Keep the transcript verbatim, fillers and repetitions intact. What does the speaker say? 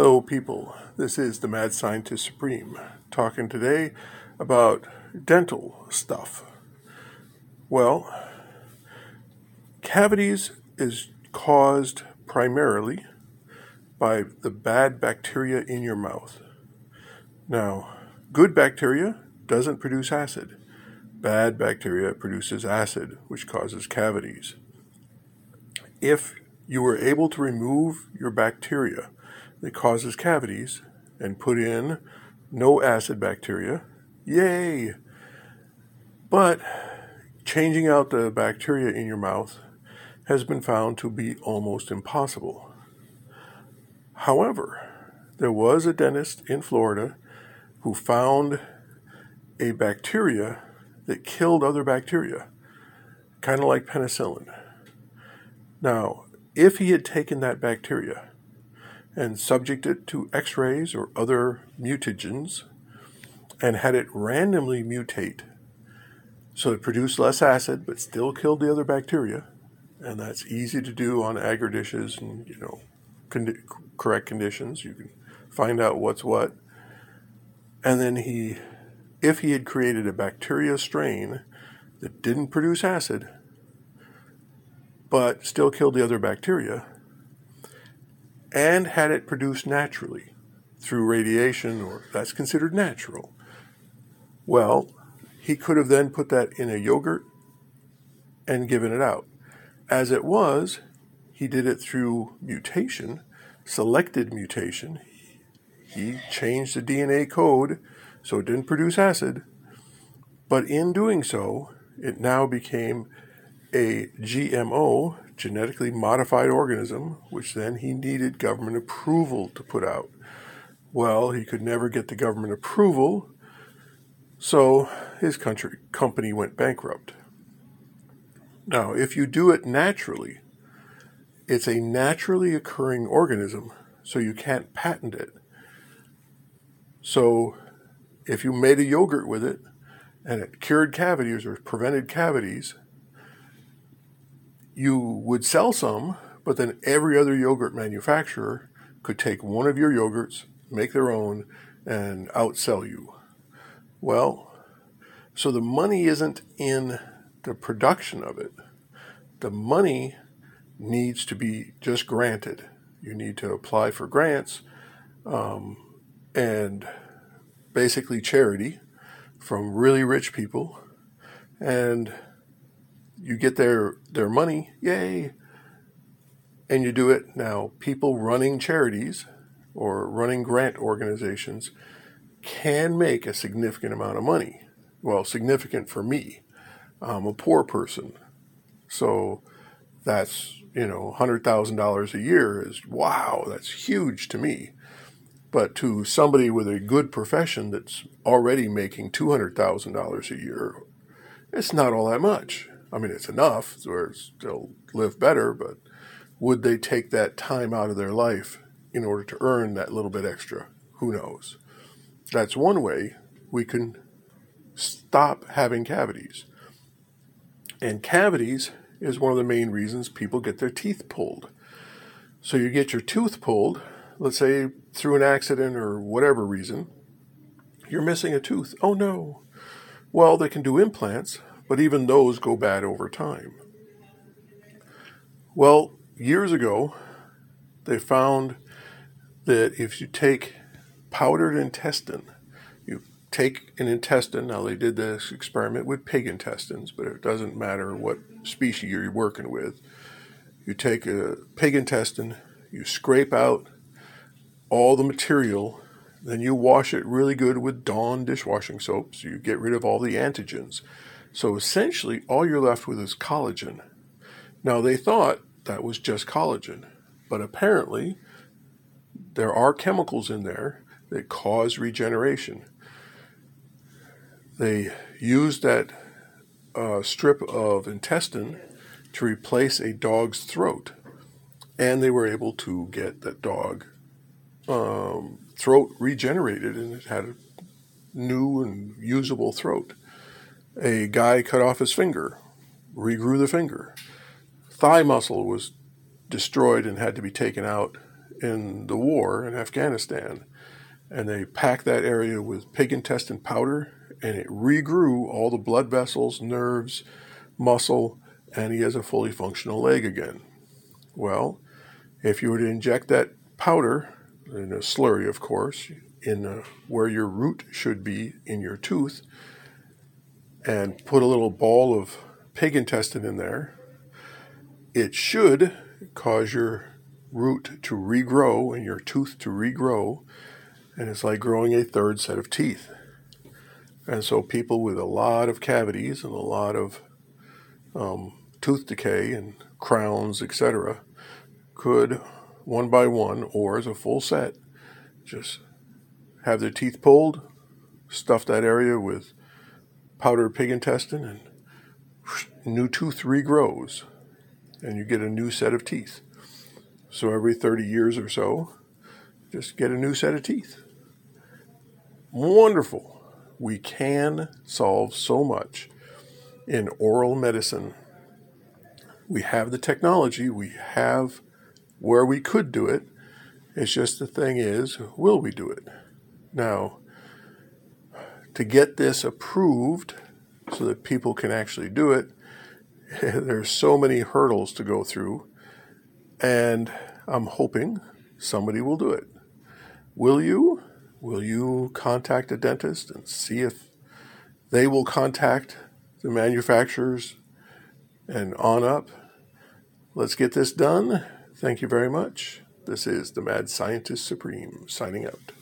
Hello people, this is the Mad Scientist Supreme, talking today about dental stuff. Well, cavities is caused primarily by the bad bacteria in your mouth. Now, good bacteria doesn't produce acid. Bad bacteria produces acid, which causes cavities. If you were able to remove your bacteria that causes cavities and put in no acid bacteria, yay! But changing out the bacteria in your mouth has been found to be almost impossible. However, there was a dentist in Florida who found a bacteria that killed other bacteria, kind of like penicillin. Now, if he had taken that bacteria and subjected it to x-rays or other mutagens and had it randomly mutate so it produced less acid but still killed the other bacteria, and that's easy to do on agar dishes and, you know, con- correct conditions. You can find out what's what. And then he, if he had created a bacteria strain that didn't produce acid but still killed the other bacteria, and had it produced naturally through radiation, or that's considered natural, well, he could have then put that in a yogurt and given it out. As it was, he did it through mutation, selected mutation. He changed the D N A code so it didn't produce acid, but in doing so, it now became a G M O, genetically modified organism, which then he needed government approval to put out. Well, he could never get the government approval, so his country company went bankrupt. Now, if you do it naturally, it's a naturally occurring organism, so you can't patent it. So if you made a yogurt with it and it cured cavities or prevented cavities, you would sell some, but then every other yogurt manufacturer could take one of your yogurts, make their own, and outsell you. Well, so the money isn't in the production of it. The money needs to be just granted. You need to apply for grants um, and basically charity from really rich people, and you get their, their money, yay, and you do it. Now, people running charities or running grant organizations can make a significant amount of money. Well, significant for me. I'm a poor person. So that's, you know, one hundred thousand dollars a year is, wow, that's huge to me. But to somebody with a good profession that's already making two hundred thousand dollars a year, it's not all that much. I mean, it's enough where they'll live better, but would they take that time out of their life in order to earn that little bit extra? Who knows? That's one way we can stop having cavities. And cavities is one of the main reasons people get their teeth pulled. So you get your tooth pulled, let's say through an accident or whatever reason, you're missing a tooth. Oh no. Well, they can do implants, but even those go bad over time. Well, years ago, they found that if you take powdered intestine, you take an intestine, now they did this experiment with pig intestines, but it doesn't matter what species you're working with. You take a pig intestine, you scrape out all the material, then you wash it really good with Dawn dishwashing soap, so you get rid of all the antigens. So essentially, all you're left with is collagen. Now, they thought that was just collagen, but apparently there are chemicals in there that cause regeneration. They used that uh, strip of intestine to replace a dog's throat, and they were able to get that dog um, throat regenerated, and it had a new and usable throat. A guy cut off his finger, regrew the finger. Thigh muscle was destroyed and had to be taken out, in the war in Afghanistan, and they packed that area with pig intestine powder, and it regrew all the blood vessels, nerves, muscle, and he has a fully functional leg again. Well, if you were to inject that powder, in a slurry of course, in a, where your root should be in your tooth, and put a little ball of pig intestine in there, it should cause your root to regrow and your tooth to regrow, and it's like growing a third set of teeth. And so people with a lot of cavities and a lot of um, tooth decay and crowns, et cetera, could one by one or as a full set just have their teeth pulled, stuff that area with powdered pig intestine, and whoosh, new tooth regrows and you get a new set of teeth. So every thirty years or so, just get a new set of teeth. Wonderful. We can solve so much in oral medicine. We have the technology. We have where we could do it. It's just the thing is, will we do it? Now, to get this approved so that people can actually do it, there's so many hurdles to go through, and I'm hoping somebody will do it. Will you? Will you contact a dentist and see if they will contact the manufacturers and on up? Let's get this done. Thank you very much. This is the Mad Scientist Supreme signing out.